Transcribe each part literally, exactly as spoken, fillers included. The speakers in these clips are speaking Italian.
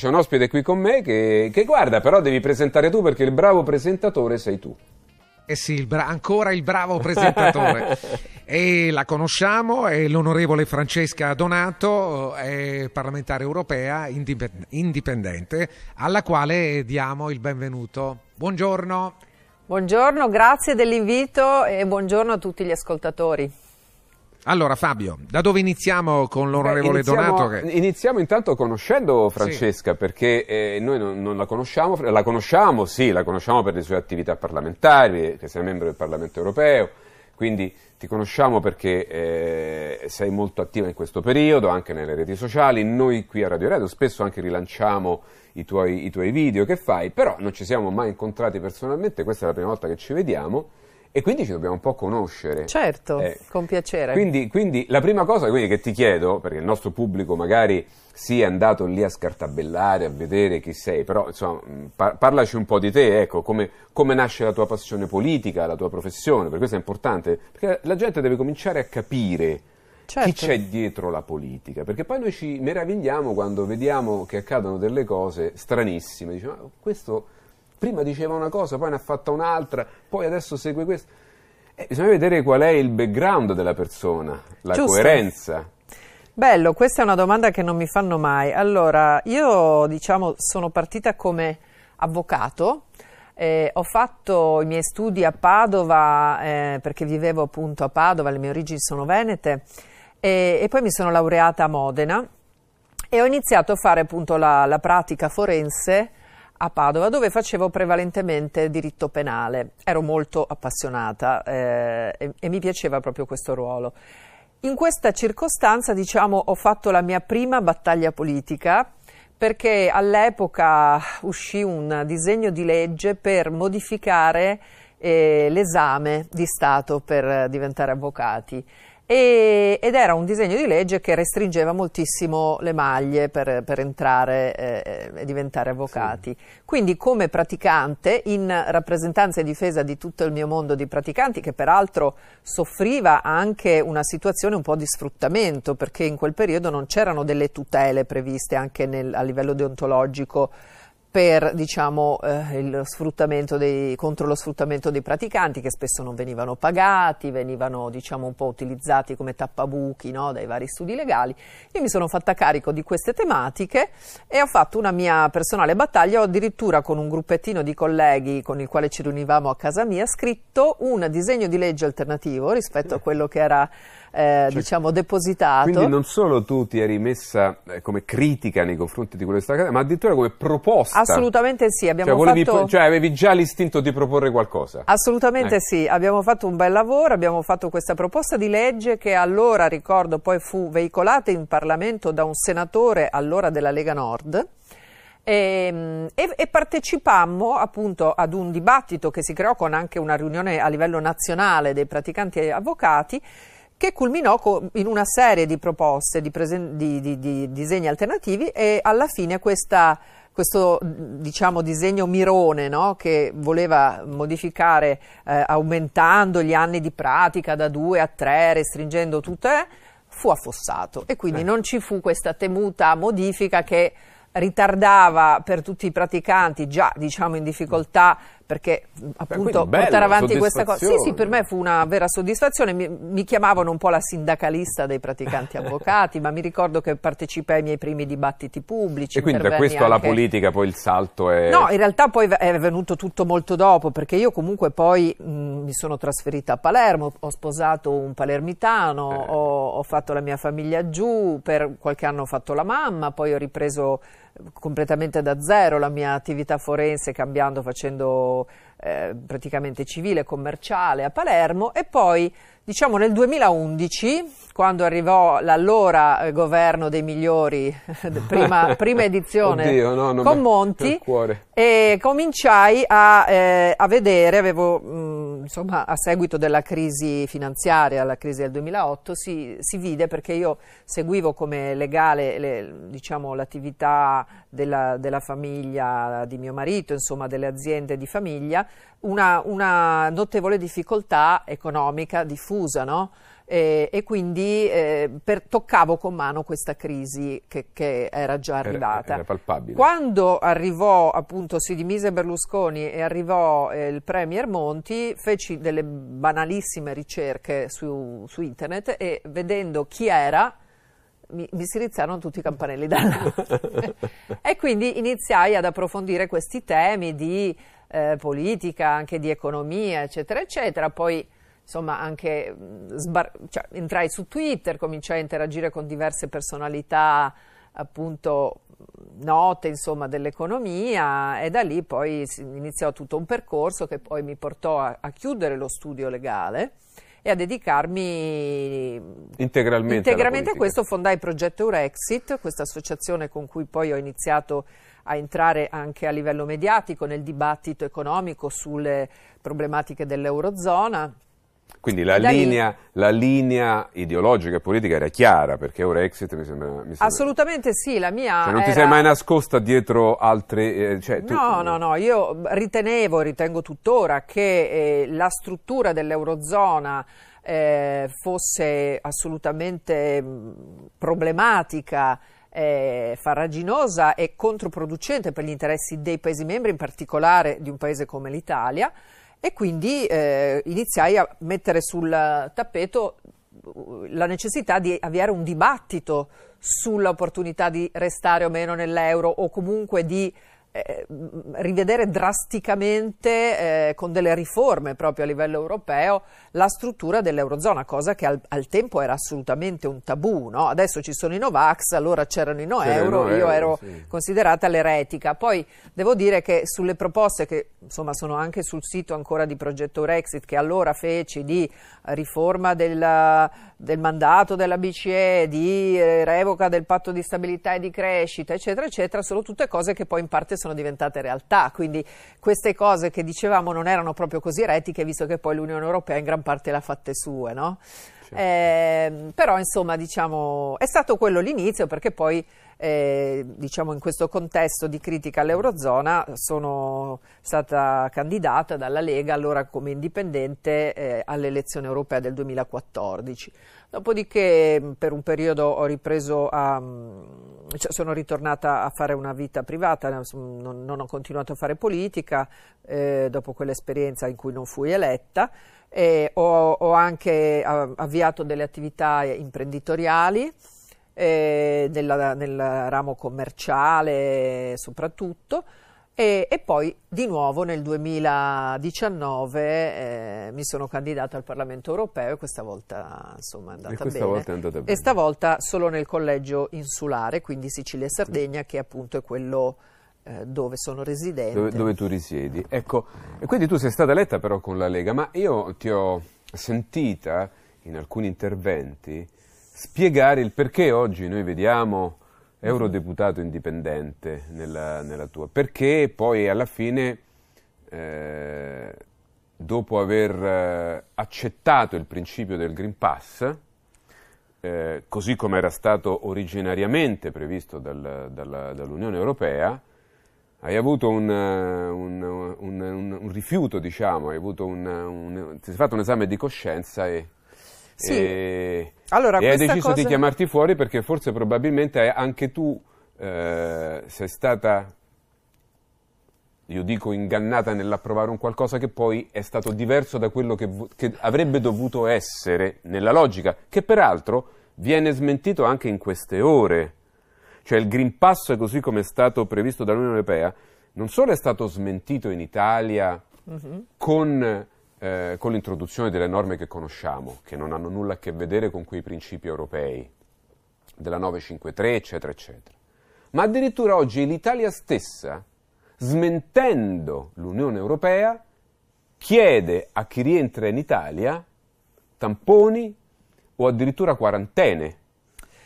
c'è un ospite qui con me che, che guarda, però devi presentare tu perché il bravo presentatore sei tu. Eh sì, il bra- ancora il bravo presentatore. E la conosciamo, è l'onorevole Francesca Donato, è parlamentare europea indip- indipendente, alla quale diamo il benvenuto. Buongiorno. Buongiorno, grazie dell'invito e buongiorno a tutti gli ascoltatori. Allora Fabio, da dove iniziamo con l'onorevole Beh, iniziamo, Donato? Che... Iniziamo intanto conoscendo Francesca, sì. perché eh, noi non, non la conosciamo, la conosciamo sì, la conosciamo per le sue attività parlamentari, che sei membro del Parlamento Europeo, quindi ti conosciamo perché eh, sei molto attiva in questo periodo, anche nelle reti sociali. Noi qui a Radio Radio spesso anche rilanciamo i tuoi, i tuoi video che fai, però non ci siamo mai incontrati personalmente, questa è la prima volta che ci vediamo. E quindi ci dobbiamo un po' conoscere. Certo, eh, con piacere. Quindi, quindi la prima cosa quindi che ti chiedo, perché il nostro pubblico magari si è andato lì a scartabellare, a vedere chi sei, però insomma par- parlaci un po' di te, ecco, come, come nasce la tua passione politica, la tua professione, perché questo è importante, perché la gente deve cominciare a capire certo. chi c'è dietro la politica, perché poi noi ci meravigliamo quando vediamo che accadono delle cose stranissime, diciamo, ma questo... prima diceva una cosa, poi ne ha fatta un'altra, poi adesso segue questo. Eh, bisogna vedere qual è il background della persona, la Giusto. coerenza. Bello, questa è una domanda che non mi fanno mai. Allora, io diciamo sono partita come avvocato, eh, ho fatto i miei studi a Padova, eh, perché vivevo appunto a Padova, le mie origini sono venete, e, e poi mi sono laureata a Modena e ho iniziato a fare appunto la, la pratica forense a Padova, dove facevo prevalentemente diritto penale. Ero molto appassionata eh, e, e mi piaceva proprio questo ruolo. In questa circostanza, diciamo, ho fatto la mia prima battaglia politica, perché all'epoca uscì un disegno di legge per modificare eh, l'esame di Stato per diventare avvocati. E, ed era un disegno di legge che restringeva moltissimo le maglie per, per entrare eh, e diventare avvocati. Sì. Quindi come praticante, in rappresentanza e difesa di tutto il mio mondo di praticanti, che peraltro soffriva anche una situazione un po' di sfruttamento, perché in quel periodo non c'erano delle tutele previste anche nel, a livello deontologico per diciamo eh, lo sfruttamento dei, contro lo sfruttamento dei praticanti, che spesso non venivano pagati, venivano diciamo un po' utilizzati come tappabuchi, no, dai vari studi legali. Io mi sono fatta carico di queste tematiche e ho fatto una mia personale battaglia, ho addirittura con un gruppettino di colleghi con il quale ci riunivamo a casa mia scritto un disegno di legge alternativo rispetto a quello che era eh, cioè, diciamo depositato. Quindi non solo tu ti eri messa eh, come critica nei confronti di quello che sta accadendo, ma addirittura come proposta. Assolutamente sì, abbiamo cioè, volevi, fatto... Cioè avevi già l'istinto di proporre qualcosa? Assolutamente eh. sì, abbiamo fatto un bel lavoro, abbiamo fatto questa proposta di legge che allora, ricordo, poi fu veicolata in Parlamento da un senatore allora della Lega Nord e, e, e partecipammo appunto ad un dibattito che si creò con anche una riunione a livello nazionale dei praticanti e avvocati, che culminò in una serie di proposte, di, presen- di, di, di disegni alternativi e alla fine questa... questo diciamo disegno mirone, no? Che voleva modificare eh, aumentando gli anni di pratica da due a tre, restringendo tutto, eh, fu affossato e quindi eh. non ci fu questa temuta modifica che ritardava per tutti i praticanti già diciamo in difficoltà, perché appunto bello, portare avanti questa cosa sì sì per me fu una vera soddisfazione. Mi, mi chiamavano un po' la sindacalista dei praticanti avvocati, ma mi ricordo che partecipai ai miei primi dibattiti pubblici e quindi da questo anche alla politica poi il salto è... No, in realtà poi è venuto tutto molto dopo, perché io comunque poi mh, mi sono trasferita a Palermo, ho sposato un palermitano, eh. ho, ho fatto la mia famiglia giù, per qualche anno ho fatto la mamma, poi ho ripreso completamente da zero la mia attività forense, cambiando, facendo eh, praticamente civile, commerciale a Palermo e poi diciamo nel duemilaundici, quando arrivò l'allora eh, governo dei migliori, prima, prima edizione Oddio, no, con mi... Monti, e cominciai a, eh, a vedere, avevo mh, insomma a seguito della crisi finanziaria, la crisi del duemilaotto, si, si vide, perché io seguivo come legale le, diciamo, l'attività della, della famiglia di mio marito, insomma delle aziende di famiglia, una, una notevole difficoltà economica diffusa, no? eh, e quindi eh, per, toccavo con mano questa crisi che, che era già arrivata. Era, era palpabile. Quando arrivò, appunto, si dimise Berlusconi e arrivò eh, il premier Monti, feci delle banalissime ricerche su, su internet e vedendo chi era, Mi, mi si rizzarono tutti i campanelli d'allarme e quindi iniziai ad approfondire questi temi di eh, politica, anche di economia, eccetera, eccetera. Poi, insomma, anche sbar- cioè, entrai su Twitter, cominciai a interagire con diverse personalità, appunto, note, insomma, dell'economia, e da lì poi iniziò tutto un percorso che poi mi portò a, a chiudere lo studio legale e a dedicarmi integralmente, integralmente a questo. Fondai il progetto Eurexit, questa associazione con cui poi ho iniziato a entrare anche a livello mediatico nel dibattito economico sulle problematiche dell'Eurozona. Quindi la linea, la linea ideologica e politica era chiara, perché Eurexit mi sembra... Mi sembra... Assolutamente sì, la mia cioè, non era... ti sei mai nascosta dietro altre... Eh, cioè, tu... No, no, no, io ritenevo, ritengo tuttora, che eh, la struttura dell'Eurozona eh, fosse assolutamente mh, problematica, eh, farraginosa e controproducente per gli interessi dei Paesi membri, in particolare di un Paese come l'Italia. E quindi eh, iniziai a mettere sul tappeto la necessità di avviare un dibattito sull'opportunità di restare o meno nell'euro, o comunque di eh, rivedere drasticamente eh, con delle riforme proprio a livello europeo la struttura dell'eurozona, cosa che al, al tempo era assolutamente un tabù, no? Adesso ci sono i Novax, allora c'erano i no euro, io ero sì. considerata l'eretica. Poi devo dire che sulle proposte che, insomma, sono anche sul sito ancora di Progetto Eurexit, che allora feci, di riforma del, del mandato della B C E, di eh, revoca del patto di stabilità e di crescita, eccetera, eccetera, sono tutte cose che poi in parte sono diventate realtà, quindi queste cose che dicevamo non erano proprio così eretiche, visto che poi l'Unione Europea in gran parte l'ha fatte sue, no? Certo. Eh, però, insomma, diciamo, è stato quello l'inizio, perché poi eh, diciamo, in questo contesto di critica all'Eurozona sono stata candidata dalla Lega, allora come indipendente, eh, all'elezione europea del duemilaquattordici. Dopodiché per un periodo ho ripreso a, cioè sono ritornata a fare una vita privata, non, non ho continuato a fare politica eh, dopo quell'esperienza in cui non fui eletta, e ho, ho anche avviato delle attività imprenditoriali eh, nella, nel ramo commerciale soprattutto. E, e poi di nuovo nel duemiladiciannove eh, mi sono candidata al Parlamento Europeo, e questa volta, insomma, è andata bene. Volta è andata bene. E stavolta solo nel collegio insulare, quindi Sicilia e Sardegna, che appunto è quello eh, dove sono residente. Dove, dove tu risiedi. Ecco, e quindi tu sei stata eletta però con la Lega, ma io ti ho sentita in alcuni interventi spiegare il perché oggi noi vediamo... eurodeputato indipendente nella, nella tua, perché poi alla fine eh, dopo aver accettato il principio del Green Pass, eh, così come era stato originariamente previsto dal, dalla, dall'Unione Europea, hai avuto un, un, un, un, un rifiuto, diciamo, hai avuto un, un, ti sei fatto un esame di coscienza e... Sì. E, allora, e hai deciso cosa... di chiamarti fuori perché forse probabilmente anche tu eh, sei stata, io dico, ingannata nell'approvare un qualcosa che poi è stato diverso da quello che, che avrebbe dovuto essere nella logica, che peraltro viene smentito anche in queste ore. Cioè il Green Pass, così come è stato previsto dall'Unione Europea, non solo è stato smentito in Italia mm-hmm. con... Eh, con l'introduzione delle norme che conosciamo, che non hanno nulla a che vedere con quei principi europei, della novecentocinquantatré, eccetera, eccetera. Ma addirittura oggi l'Italia stessa, smentendo l'Unione Europea, chiede a chi rientra in Italia tamponi o addirittura quarantene,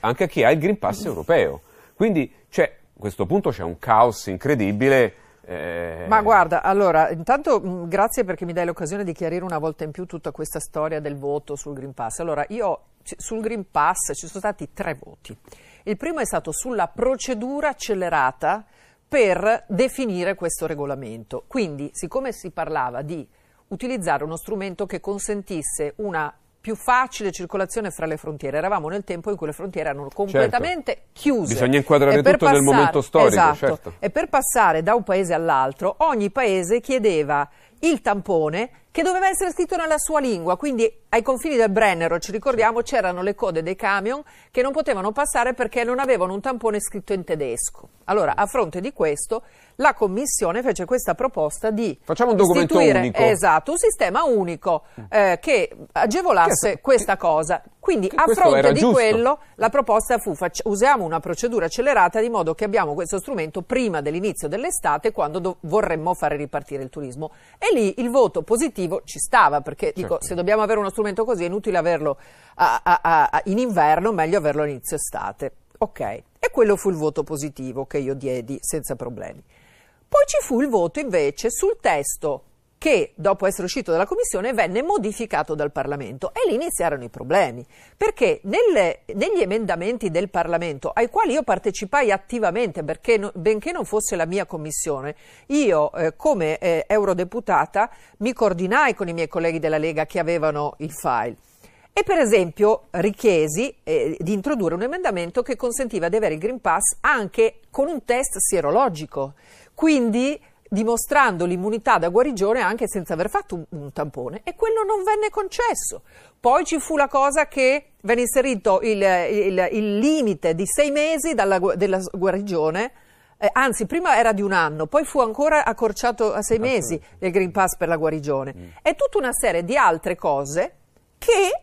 anche a chi ha il Green Pass europeo. Quindi, cioè, a questo punto c'è un caos incredibile. Eh... Ma guarda, allora, intanto mh, grazie perché mi dai l'occasione di chiarire una volta in più tutta questa storia del voto sul Green Pass. Allora, io c- sul Green Pass ci sono stati tre voti. Il primo è stato sulla procedura accelerata per definire questo regolamento. Quindi, siccome si parlava di utilizzare uno strumento che consentisse una più facile circolazione fra le frontiere. Eravamo nel tempo in cui le frontiere erano completamente certo. chiuse. Bisogna inquadrare tutto passare, nel momento storico. Esatto. Certo. E per passare da un paese all'altro, ogni paese chiedeva il tampone che doveva essere scritto nella sua lingua, quindi ai confini del Brennero, ci ricordiamo, c'erano le code dei camion che non potevano passare perché non avevano un tampone scritto in tedesco. Allora, a fronte di questo, la Commissione fece questa proposta di Facciamo un documento unico. Esatto, un sistema unico eh, che agevolasse che, questa cosa. Quindi a fronte di giusto. quello la proposta fu usiamo una procedura accelerata di modo che abbiamo questo strumento prima dell'inizio dell'estate, quando vorremmo fare ripartire il turismo. E lì il voto positivo ci stava, perché dico, certo. se dobbiamo avere uno strumento così è inutile averlo a, a, a, in inverno, meglio averlo all'inizio estate. Ok, e quello fu il voto positivo che io diedi senza problemi. Poi ci fu il voto invece sul testo che, dopo essere uscito dalla Commissione, venne modificato dal Parlamento, e lì iniziarono i problemi, perché nelle, negli emendamenti del Parlamento, ai quali io partecipai attivamente, perché no, benché non fosse la mia Commissione, io eh, come eh, eurodeputata mi coordinai con i miei colleghi della Lega che avevano il file, e per esempio richiesi eh, di introdurre un emendamento che consentiva di avere il Green Pass anche con un test sierologico, quindi dimostrando l'immunità da guarigione anche senza aver fatto un, un tampone, e quello non venne concesso. Poi ci fu la cosa che venne inserito il, il, il limite di sei mesi dalla, della guarigione, eh, anzi prima era di un anno, poi fu ancora accorciato a sei mesi il Green Pass per la guarigione, mm. e tutta una serie di altre cose che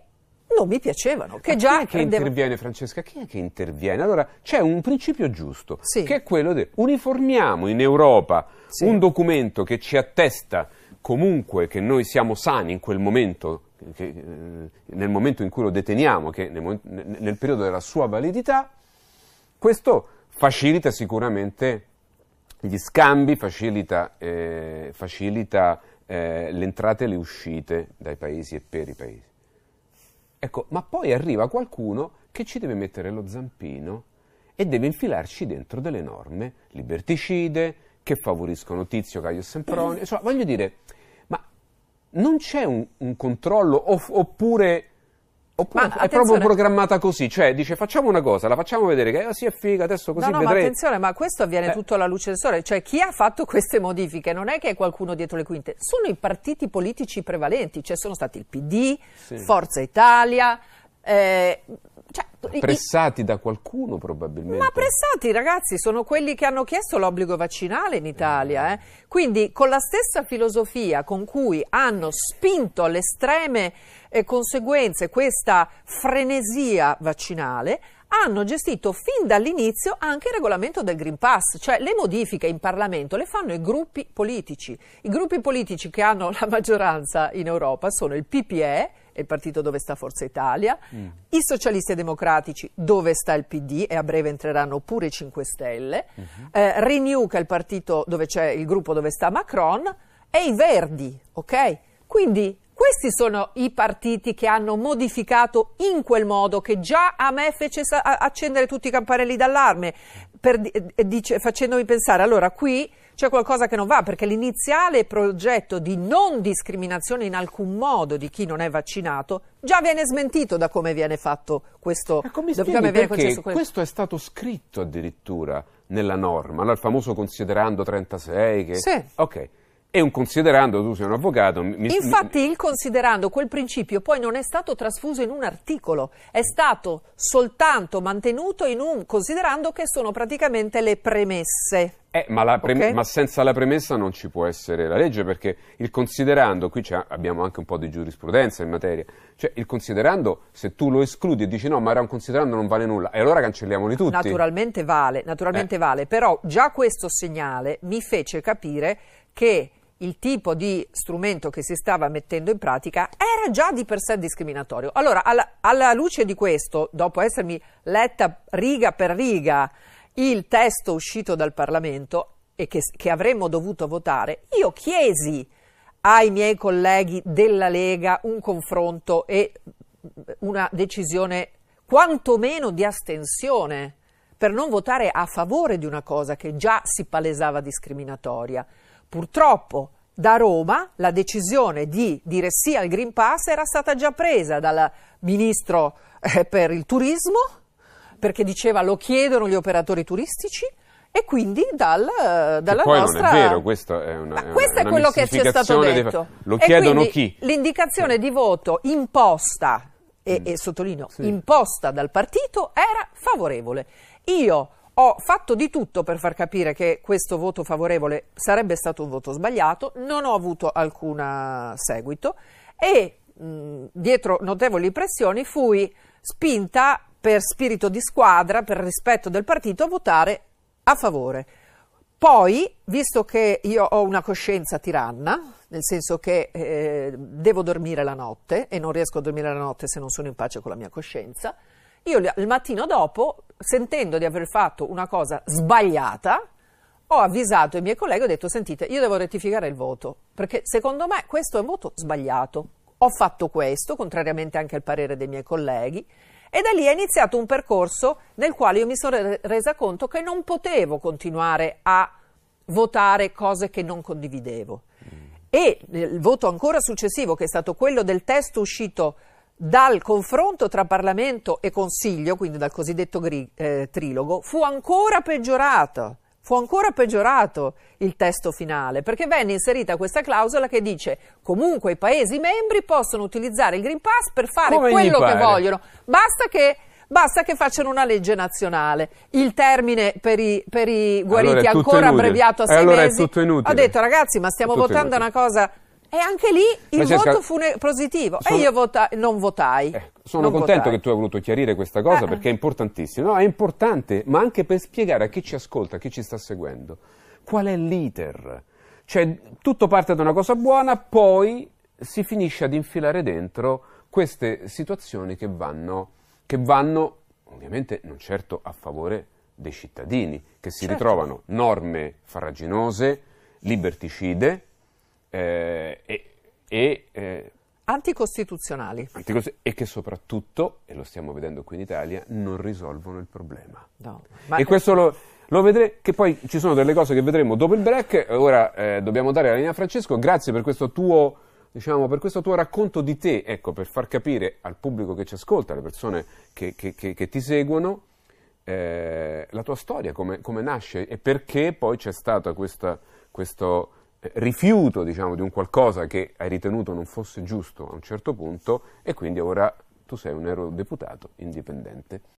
non mi piacevano. Che già chi è che rendeva... interviene, Francesca? Chi è che interviene? Allora, c'è un principio giusto, sì. che è quello di uniformiamo in Europa sì. un documento che ci attesta comunque che noi siamo sani in quel momento, che, eh, nel momento in cui lo deteniamo, che nel, nel periodo della sua validità. Questo facilita sicuramente gli scambi, facilita, eh, facilita eh, le entrate e le uscite dai paesi e per i paesi. Ecco, ma poi arriva qualcuno che ci deve mettere lo zampino e deve infilarci dentro delle norme liberticide che favoriscono Tizio, Caio e Semproni. Cioè, voglio dire, ma non c'è un, un controllo off, oppure, oppure ma, è proprio programmata così? Cioè, dice, facciamo una cosa, la facciamo vedere che eh, sì, è figa, adesso così no, no, vedrete. No, ma attenzione, ma questo avviene eh. tutto alla luce del sole. Cioè, chi ha fatto queste modifiche non è che è qualcuno dietro le quinte, sono i partiti politici prevalenti, cioè sono stati il P D, sì. Forza Italia... Eh, cioè, pressati i, da qualcuno probabilmente. Ma pressati, ragazzi, sono quelli che hanno chiesto l'obbligo vaccinale in Italia, eh. Quindi con la stessa filosofia con cui hanno spinto alle estreme eh, conseguenze questa frenesia vaccinale, hanno gestito fin dall'inizio anche il regolamento del Green Pass, cioè le modifiche in Parlamento le fanno i gruppi politici. I gruppi politici che hanno la maggioranza in Europa sono il P P E, il partito dove sta Forza Italia, mm. i socialisti e democratici dove sta il P D, e a breve entreranno pure i cinque Stelle, mm-hmm. eh, Renew, che è il partito dove c'è il gruppo dove sta Macron, e i Verdi, ok? Quindi questi sono i partiti che hanno modificato in quel modo che già a me fece accendere tutti i campanelli d'allarme, dice, facendomi pensare, allora qui c'è qualcosa che non va, perché l'iniziale progetto di non discriminazione in alcun modo di chi non è vaccinato già viene smentito da come viene fatto questo. Ma come spieghi, perché questo? Questo è stato scritto addirittura nella norma, no? Il famoso considerando trentasei. Che... Sì. Ok. E un considerando, tu sei un avvocato... Mi, Infatti mi... il considerando, quel principio, poi non è stato trasfuso in un articolo, è stato soltanto mantenuto in un considerando che sono praticamente le premesse. Eh, ma, la preme... okay. ma senza la premessa non ci può essere la legge, perché il considerando, qui abbiamo anche un po' di giurisprudenza in materia, cioè il considerando, se tu lo escludi e dici no, ma era un considerando, non vale nulla, e allora cancelliamoli tutti. Naturalmente vale, naturalmente eh. vale, però già questo segnale mi fece capire che il tipo di strumento che si stava mettendo in pratica era già di per sé discriminatorio. Allora, alla, alla luce di questo, dopo essermi letta riga per riga il testo uscito dal Parlamento e che, che avremmo dovuto votare, io chiesi ai miei colleghi della Lega un confronto e una decisione quantomeno di astensione per non votare a favore di una cosa che già si palesava discriminatoria. Purtroppo da Roma la decisione di dire sì al Green Pass era stata già presa dal ministro eh, per il turismo, perché diceva lo chiedono gli operatori turistici, e quindi dal, dalla poi nostra... Poi non è vero, questo è una, è questo una, è quello che ci è stato detto. Dei... Lo chiedono chi? L'indicazione di voto imposta, e, mm. e sottolineo, sì. imposta dal partito, era favorevole. Io... Ho fatto di tutto per far capire che questo voto favorevole sarebbe stato un voto sbagliato, non ho avuto alcun seguito e mh, dietro notevoli pressioni fui spinta per spirito di squadra, per rispetto del partito, a votare a favore. Poi, visto che io ho una coscienza tiranna, nel senso che eh, devo dormire la notte e non riesco a dormire la notte se non sono in pace con la mia coscienza, io il mattino dopo, sentendo di aver fatto una cosa sbagliata, ho avvisato i miei colleghi e ho detto: sentite, io devo rettificare il voto, perché secondo me questo è un voto sbagliato. Ho fatto questo, contrariamente anche al parere dei miei colleghi, e da lì è iniziato un percorso nel quale io mi sono resa conto che non potevo continuare a votare cose che non condividevo. E il voto ancora successivo, che è stato quello del testo uscito dal confronto tra Parlamento e Consiglio, quindi dal cosiddetto gri, eh, trilogo, fu ancora peggiorato, fu ancora peggiorato il testo finale, perché venne inserita questa clausola che dice: comunque i Paesi membri possono utilizzare il Green Pass per fare Come quello che vogliono, basta che, basta che facciano una legge nazionale. Il termine per i, per i guariti allora è ancora inutile. abbreviato a sei allora mesi. È tutto inutile. Ho detto: ragazzi, ma stiamo votando inutile. una cosa... E anche lì il Francesca, voto fu positivo sono, e io vota, non votai. Eh, sono non contento votai. che tu hai voluto chiarire questa cosa eh. perché è importantissimo. No, è importante, ma anche per spiegare a chi ci ascolta, a chi ci sta seguendo, qual è l'iter. Cioè, tutto parte da una cosa buona, poi si finisce ad infilare dentro queste situazioni che vanno, che vanno ovviamente non certo a favore dei cittadini, che si certo. ritrovano norme farraginose, liberticide, Eh, e, e, eh, anticostituzionali anticost- e che soprattutto, e lo stiamo vedendo qui in Italia, non risolvono il problema. No, ma e questo lo, lo vedremo, che poi ci sono delle cose che vedremo dopo il break. Ora eh, dobbiamo dare la linea a Francesco. Grazie per questo tuo, diciamo, per questo tuo racconto di te, ecco, per far capire al pubblico che ci ascolta, alle persone che, che, che, che ti seguono, eh, la tua storia, come, come nasce e perché poi c'è stato questa, questo rifiuto, diciamo, di un qualcosa che hai ritenuto non fosse giusto a un certo punto, e quindi ora tu sei un eurodeputato indipendente.